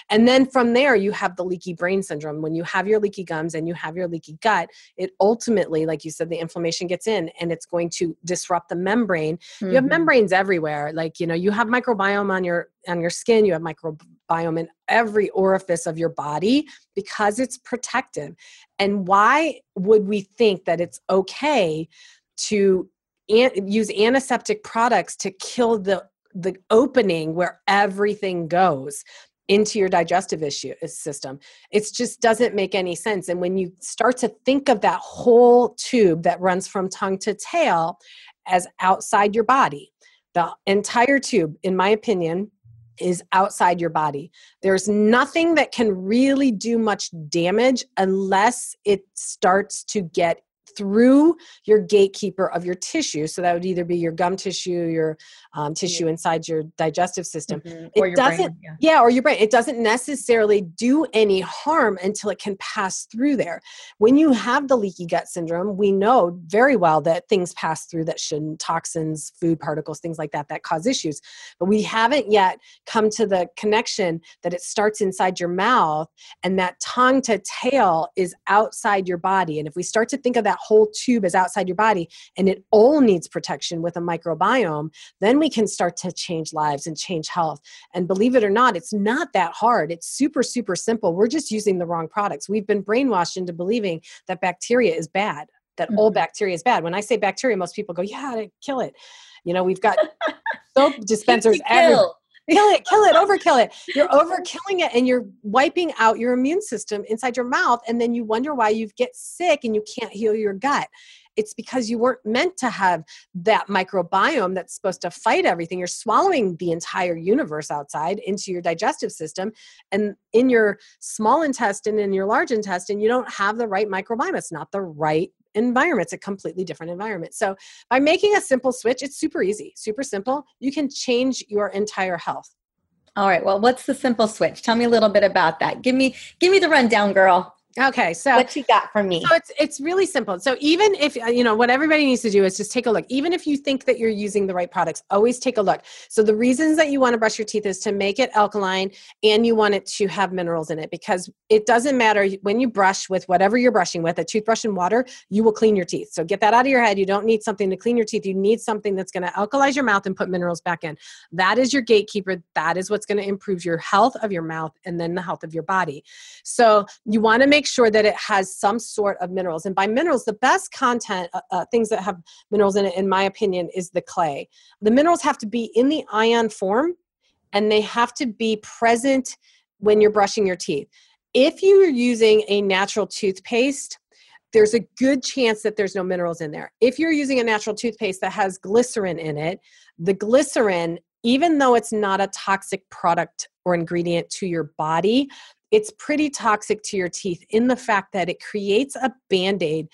And then from there, you have the leaky brain syndrome. When you have your leaky gums and you have your leaky gut, it ultimately, like you said, the inflammation gets in and it's going to disrupt the membrane. Mm-hmm. You have membranes everywhere. Like, you know, you have microbiome on your, on your skin, you have microbiome in every orifice of your body because it's protective. And why would we think that it's okay to And use antiseptic products to kill the, the opening where everything goes into your digestive issue system? It just doesn't make any sense. And when you start to think of that whole tube that runs from tongue to tail as outside your body, the entire tube, in my opinion, is outside your body. There's nothing that can really do much damage unless it starts to get through your gatekeeper of your tissue. So that would either be your gum tissue, your um, tissue yeah. inside your digestive system. Mm-hmm. It or your doesn't, brain, yeah. yeah, or your brain. It doesn't necessarily do any harm until it can pass through there. When you have the leaky gut syndrome, we know very well that things pass through that shouldn't, toxins, food particles, things like that, that cause issues. But we haven't yet come to the connection that it starts inside your mouth and that tongue to tail is outside your body. And if we start to think of that whole tube is outside your body and it all needs protection with a microbiome, then we can start to change lives and change health. And believe it or not, it's not that hard. It's super, super simple. We're just using the wrong products. We've been brainwashed into believing that bacteria is bad, that mm-hmm. all bacteria is bad. When I say bacteria, most people go, yeah, to kill it. You know, we've got soap dispensers everywhere. Kill it, kill it, overkill it. You're overkilling it and you're wiping out your immune system inside your mouth. And then you wonder why you get sick and you can't heal your gut. It's because you weren't meant to have that microbiome that's supposed to fight everything. You're swallowing the entire universe outside into your digestive system. And in your small intestine and your large intestine, you don't have the right microbiome. It's not the right environment. It's a completely different environment. So by making a simple switch, it's super easy, super simple. You can change your entire health. All right. Well, what's the simple switch? Tell me a little bit about that. Give me, give me the rundown, girl. Okay. So what you got for me? So it's, it's really simple. So even if, you know, what everybody needs to do is just take a look. Even if you think that you're using the right products, always take a look. So the reasons that you want to brush your teeth is to make it alkaline, and you want it to have minerals in it, because it doesn't matter when you brush with whatever you're brushing with, a toothbrush and water, you will clean your teeth. So get that out of your head. You don't need something to clean your teeth. You need something that's going to alkalize your mouth and put minerals back in. That is your gatekeeper. That is what's going to improve your health of your mouth and then the health of your body. So you want to make sure that it has some sort of minerals. And by minerals, the best content, uh, uh, things that have minerals in it, in my opinion, is the clay. The minerals have to be in the ion form, and they have to be present when you're brushing your teeth. If you're using a natural toothpaste, there's a good chance that there's no minerals in there. If you're using a natural toothpaste that has glycerin in it, the glycerin, even though it's not a toxic product or ingredient to your body, it's pretty toxic to your teeth in the fact that it creates a Band-Aid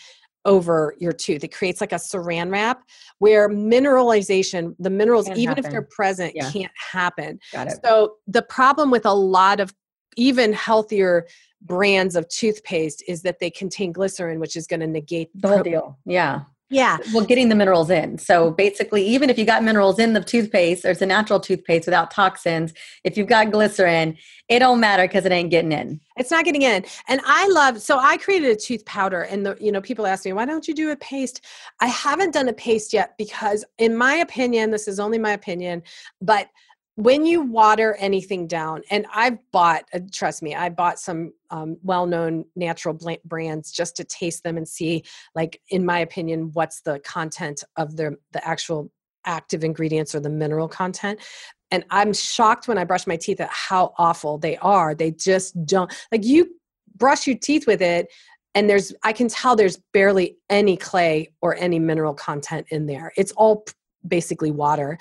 over your tooth. It creates like a saran wrap where mineralization, the minerals, can't even happen. If they're present, yeah. can't happen. Got it. So the problem with a lot of even healthier brands of toothpaste is that they contain glycerin, which is going to negate the whole deal. Yeah. Yeah. Well, getting the minerals in. So basically, even if you got minerals in the toothpaste, or it's a natural toothpaste without toxins, if you've got glycerin, it don't matter because it ain't getting in. It's not getting in. And I love, so I created a tooth powder, and the, you know, people ask me, why don't you do a paste? I haven't done a paste yet because in my opinion, this is only my opinion, but when you water anything down, and I've bought, uh, trust me, I bought some um, well-known natural bl- brands just to taste them and see, like, in my opinion, what's the content of their, the actual active ingredients or the mineral content. And I'm shocked when I brush my teeth at how awful they are. They just don't, like, you brush your teeth with it, and there's, I can tell there's barely any clay or any mineral content in there. It's all p- basically water.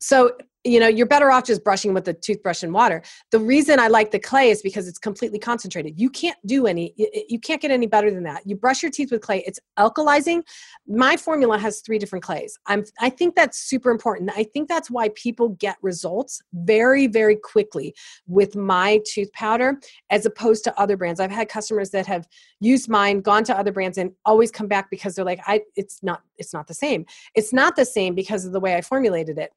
So you know, you're better off just brushing with a toothbrush and water. The reason I like the clay is because it's completely concentrated. You can't do any, you can't get any better than that. You brush your teeth with clay. It's alkalizing. My formula has three different clays. I'm, I think that's super important. I think that's why people get results very, very quickly with my tooth powder, as opposed to other brands. I've had customers that have used mine, gone to other brands, and always come back because they're like, I, it's not, it's not the same. It's not the same because of the way I formulated it.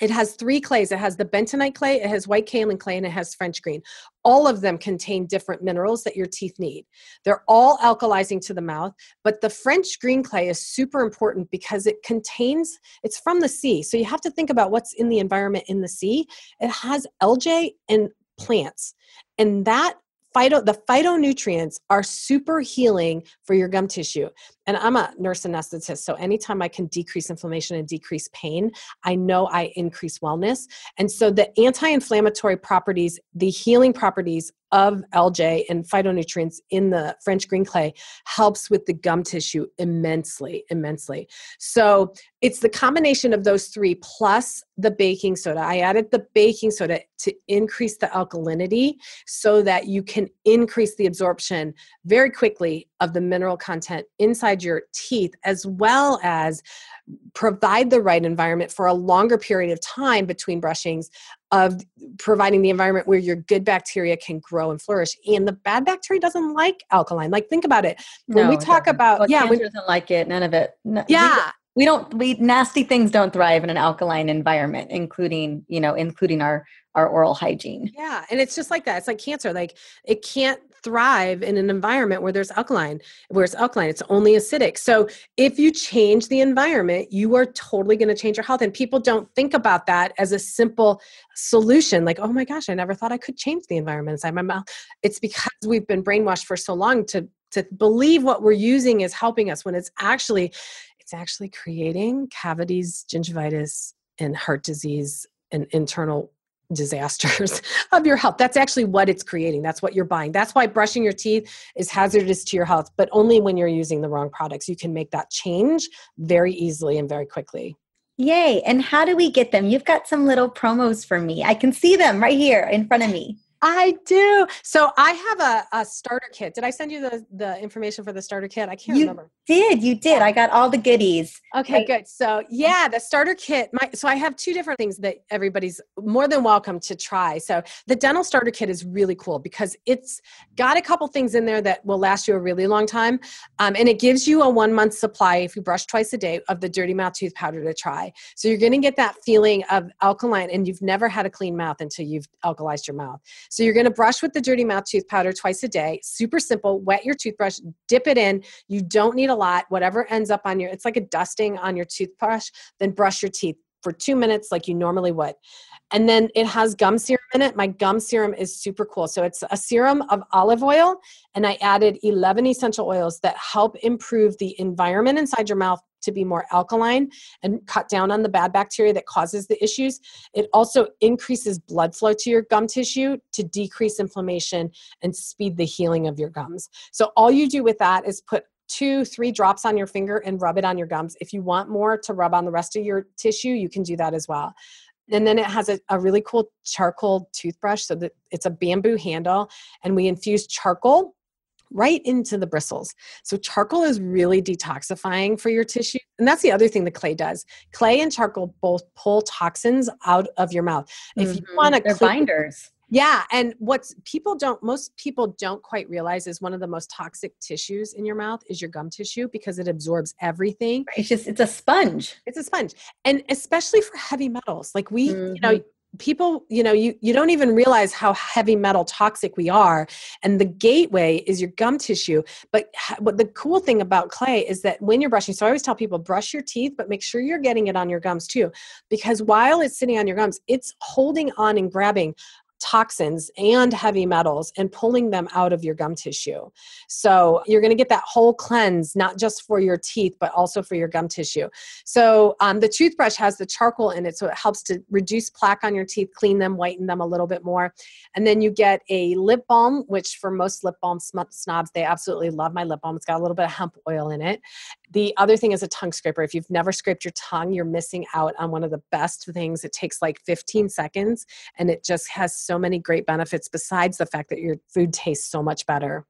It has three clays. It has the bentonite clay, it has white kaolin clay, and it has French green. All of them contain different minerals that your teeth need. They're all alkalizing to the mouth, but the French green clay is super important because it contains, it's from the sea. So you have to think about what's in the environment in the sea. It has algae and plants, and that Phyto, the phytonutrients are super healing for your gum tissue. And I'm a nurse anesthetist, so anytime I can decrease inflammation and decrease pain, I know I increase wellness. And so the anti-inflammatory properties, the healing properties of algae and phytonutrients in the French green clay helps with the gum tissue immensely, immensely. So it's the combination of those three plus the baking soda. I added the baking soda to increase the alkalinity so that you can increase the absorption very quickly of the mineral content inside your teeth, as well as provide the right environment for a longer period of time between brushings, of providing the environment where your good bacteria can grow and flourish. And the bad bacteria doesn't like alkaline. Like, think about it. When no, we talk doesn't. about, well, yeah, cancer we, doesn't like it. None of it. No, yeah. We, we don't, we nasty things don't thrive in an alkaline environment, including, you know, including our, our oral hygiene. Yeah. And it's just like that. It's like cancer. Like, it can't thrive in an environment where there's alkaline, where it's alkaline, it's only acidic. So if you change the environment, you are totally going to change your health. And people don't think about that as a simple solution. Like, oh my gosh, I never thought I could change the environment inside my mouth. It's because we've been brainwashed for so long to, to believe what we're using is helping us when it's actually, it's actually creating cavities, gingivitis, and heart disease and internal disasters of your health. That's actually what it's creating. That's what you're buying. That's why brushing your teeth is hazardous to your health, but only when you're using the wrong products. You can make that change very easily and very quickly. Yay. And how do we get them? You've got some little promos for me. I can see them right here in front of me. I do. So I have a, a starter kit. Did I send you the, the information for the starter kit? I can't you remember. You did. You did. I got all the goodies. Okay, right. Good. So yeah, the starter kit. My, so I have two different things that everybody's more than welcome to try. So the dental starter kit is really cool because it's got a couple things in there that will last you a really long time. Um, and it gives you a one month supply if you brush twice a day of the Dirty Mouth Tooth Powder to try. So you're going to get that feeling of alkaline, and you've never had a clean mouth until you've alkalized your mouth. So you're going to brush with the Dirty Mouth Tooth Powder twice a day. Super simple. Wet your toothbrush, dip it in. You don't need a lot. Whatever ends up on your, it's like a dusting on your toothbrush, then brush your teeth for two minutes like you normally would. And then it has gum serum in it. My gum serum is super cool. So it's a serum of olive oil, and I added eleven essential oils that help improve the environment inside your mouth to be more alkaline and cut down on the bad bacteria that causes the issues. It also increases blood flow to your gum tissue to decrease inflammation and speed the healing of your gums. So all you do with that is put two, three drops on your finger and rub it on your gums. If you want more to rub on the rest of your tissue, you can do that as well. And then it has a, a really cool charcoal toothbrush. So that it's a bamboo handle, and we infuse charcoal right into the bristles. So charcoal is really detoxifying for your tissue. And that's the other thing the clay does. Clay and charcoal both pull toxins out of your mouth. Mm-hmm. If you want to, they're clean- binders. Yeah. And what's people don't, most people don't quite realize is one of the most toxic tissues in your mouth is your gum tissue, because it absorbs everything. It's just, it's a sponge. It's a sponge. And especially for heavy metals. Like we, mm-hmm. you know, people, you know, you, you don't even realize how heavy metal toxic we are. And the gateway is your gum tissue. But what the cool thing about clay is that when you're brushing, so I always tell people brush your teeth, but make sure you're getting it on your gums too, because while it's sitting on your gums, it's holding on and grabbing toxins and heavy metals and pulling them out of your gum tissue. So you're going to get that whole cleanse, not just for your teeth, but also for your gum tissue. So um, the toothbrush has the charcoal in it, so it helps to reduce plaque on your teeth, clean them, whiten them a little bit more. And then you get a lip balm, which for most lip balm snobs, they absolutely love my lip balm. It's got a little bit of hemp oil in it. The other thing is a tongue scraper. If you've never scraped your tongue, you're missing out on one of the best things. It takes like fifteen seconds, and it just has so many great benefits besides the fact that your food tastes so much better.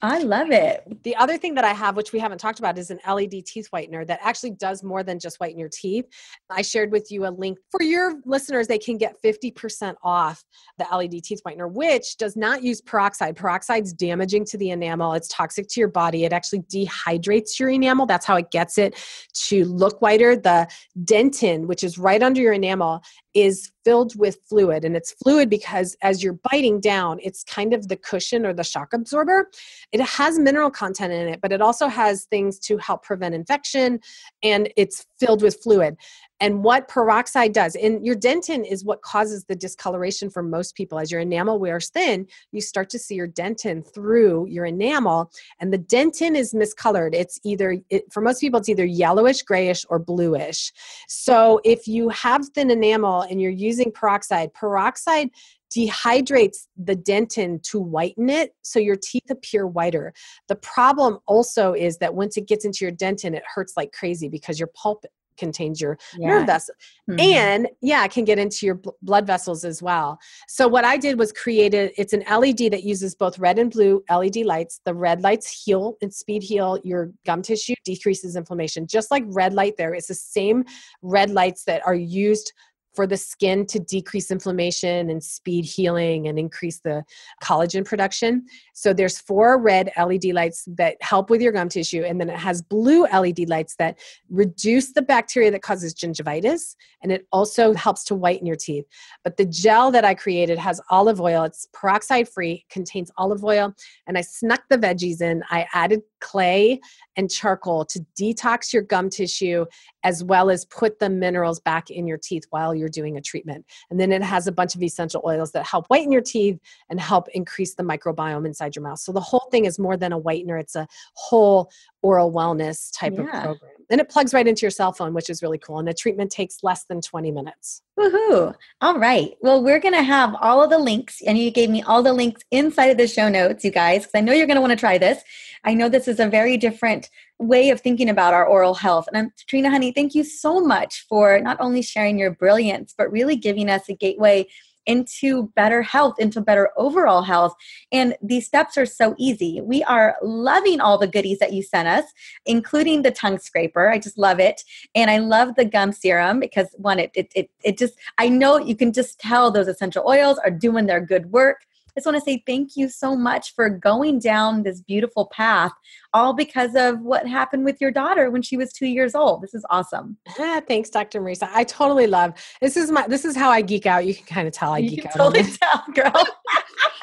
I love it. The other thing that I have, which we haven't talked about, is an L E D teeth whitener that actually does more than just whiten your teeth. I shared with you a link for your listeners. They can get fifty percent off the L E D teeth whitener, which does not use peroxide. Peroxide's damaging to the enamel. It's toxic to your body. It actually dehydrates your enamel. That's how it gets it to look whiter. The dentin, which is right under your enamel, is filled with fluid. And it's fluid because as you're biting down, it's kind of the cushion or the shock absorber. It has mineral content in it, but it also has things to help prevent infection, and it's filled with fluid. And what peroxide does, and your dentin is what causes the discoloration for most people. As your enamel wears thin, you start to see your dentin through your enamel, and the dentin is miscolored. It's either, it, for most people, it's either yellowish, grayish, or bluish. So if you have thin enamel and you're using peroxide, peroxide dehydrates the dentin to whiten it, so your teeth appear whiter. The problem also is that once it gets into your dentin, it hurts like crazy because your pulp contains your yeah. nerve vessel. Mm-hmm. And yeah, it can get into your bl- blood vessels as well. So what I did was created, it's an L E D that uses both red and blue L E D lights. The red lights heal and speed heal your gum tissue, decreases inflammation. Just like red light there, it's the same red lights that are used for the skin to decrease inflammation and speed healing and increase the collagen production. So there's four red L E D lights that help with your gum tissue. And then it has blue L E D lights that reduce the bacteria that causes gingivitis. And it also helps to whiten your teeth. But the gel that I created has olive oil. It's peroxide free, contains olive oil. And I snuck the veggies in. I added clay and charcoal to detox your gum tissue, as well as put the minerals back in your teeth while you're doing a treatment. And then it has a bunch of essential oils that help whiten your teeth and help increase the microbiome inside your mouth. So the whole thing is more than a whitener. It's a whole oral wellness type yeah. of program. And it plugs right into your cell phone, which is really cool. And the treatment takes less than twenty minutes. Woohoo. All right. Well, we're going to have all of the links, and you gave me all the links inside of the show notes, you guys, because I know you're going to want to try this. I know this is a very different way of thinking about our oral health. And I'm, Trina, honey, thank you so much for not only sharing your brilliance, but really giving us a gateway into better health, into better overall health. And these steps are so easy. We are loving all the goodies that you sent us, including the tongue scraper. I just love it. And I love the gum serum because one, it it it, it just, I know you can just tell those essential oils are doing their good work. I just want to say thank you so much for going down this beautiful path, all because of what happened with your daughter when she was two years old. This is awesome. Ah, thanks, Doctor Marisa. I totally love, this is my, this is how I geek out. You can kind of tell I you geek can out. Totally tell, girl.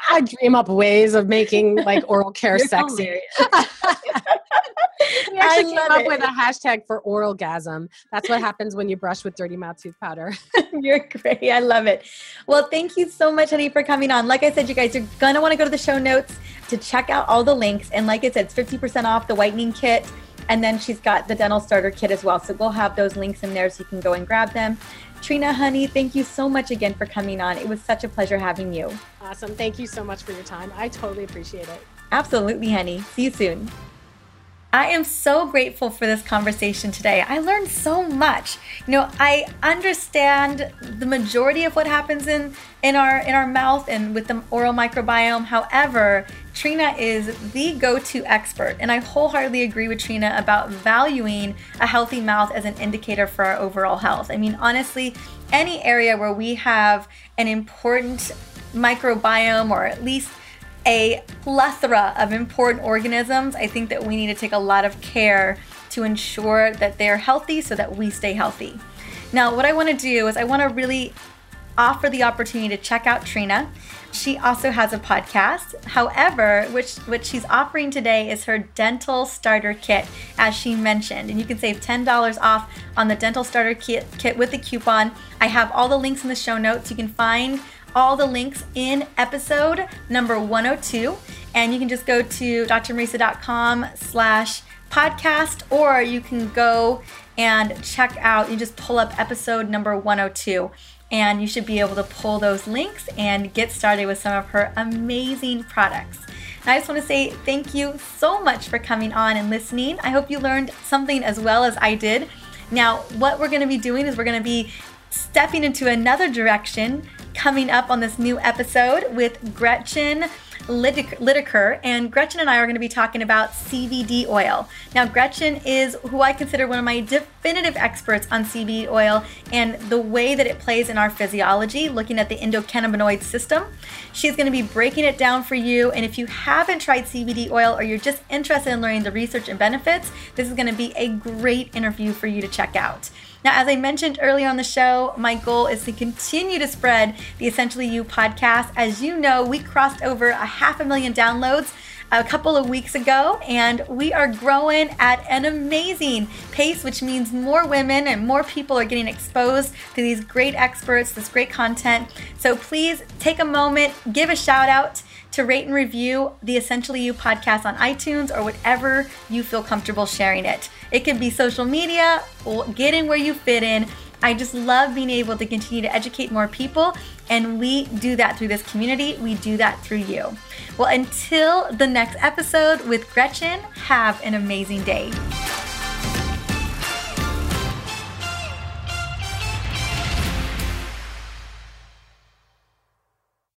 I dream up ways of making like oral care sexy. We actually I came up it. with a hashtag for oralgasm. That's what happens when you brush with Dirty Mouth Tooth Powder. You're great. I love it. Well, thank you so much, honey, for coming on. Like I said, you guys are going to want to go to the show notes to check out all the links. And like I said, it's fifty percent off the whitening kit. And then she's got the dental starter kit as well. So we'll have those links in there so you can go and grab them. Trina, honey, thank you so much again for coming on. It was such a pleasure having you. Awesome. Thank you so much for your time. I totally appreciate it. Absolutely, honey. See you soon. I am so grateful for this conversation today. I learned so much. You know, I understand the majority of what happens in, in our in our mouth and with the oral microbiome. However, Trina is the go-to expert, and I wholeheartedly agree with Trina about valuing a healthy mouth as an indicator for our overall health. I mean, honestly, any area where we have an important microbiome or at least a plethora of important organisms, I think that we need to take a lot of care to ensure that they're healthy so that we stay healthy. Now, what I want to do is I want to really offer the opportunity to check out Trina. She also has a podcast. However, which what she's offering today is her dental starter kit, as she mentioned. And you can save ten dollars off on the dental starter kit, kit with the coupon. I have all the links in the show notes. You can find all the links in episode number one oh two, and you can just go to drmarisa.com slash podcast, or you can go and check out, you just pull up episode number one oh two, and you should be able to pull those links and get started with some of her amazing products. And I just want to say thank you so much for coming on and listening. I hope you learned something as well as I did. Now, what we're going to be doing is we're going to be stepping into another direction coming up on this new episode with Gretchen Lideker, and Gretchen and I are going to be talking about C B D oil. Now, Gretchen is who I consider one of my definitive experts on C B D oil and the way that it plays in our physiology, looking at the endocannabinoid system. She's going to be breaking it down for you, and if you haven't tried C B D oil or you're just interested in learning the research and benefits, this is going to be a great interview for you to check out. Now, as I mentioned earlier on the show, my goal is to continue to spread the Essentially You podcast. As you know, we crossed over a half a million downloads a couple of weeks ago, and we are growing at an amazing pace, which means more women and more people are getting exposed to these great experts, this great content. So please take a moment, give a shout out to rate and review the Essentially You podcast on iTunes or whatever you feel comfortable sharing it. It could be social media, get in where you fit in. I just love being able to continue to educate more people, and we do that through this community. We do that through you. Well, until the next episode with Gretchen, have an amazing day.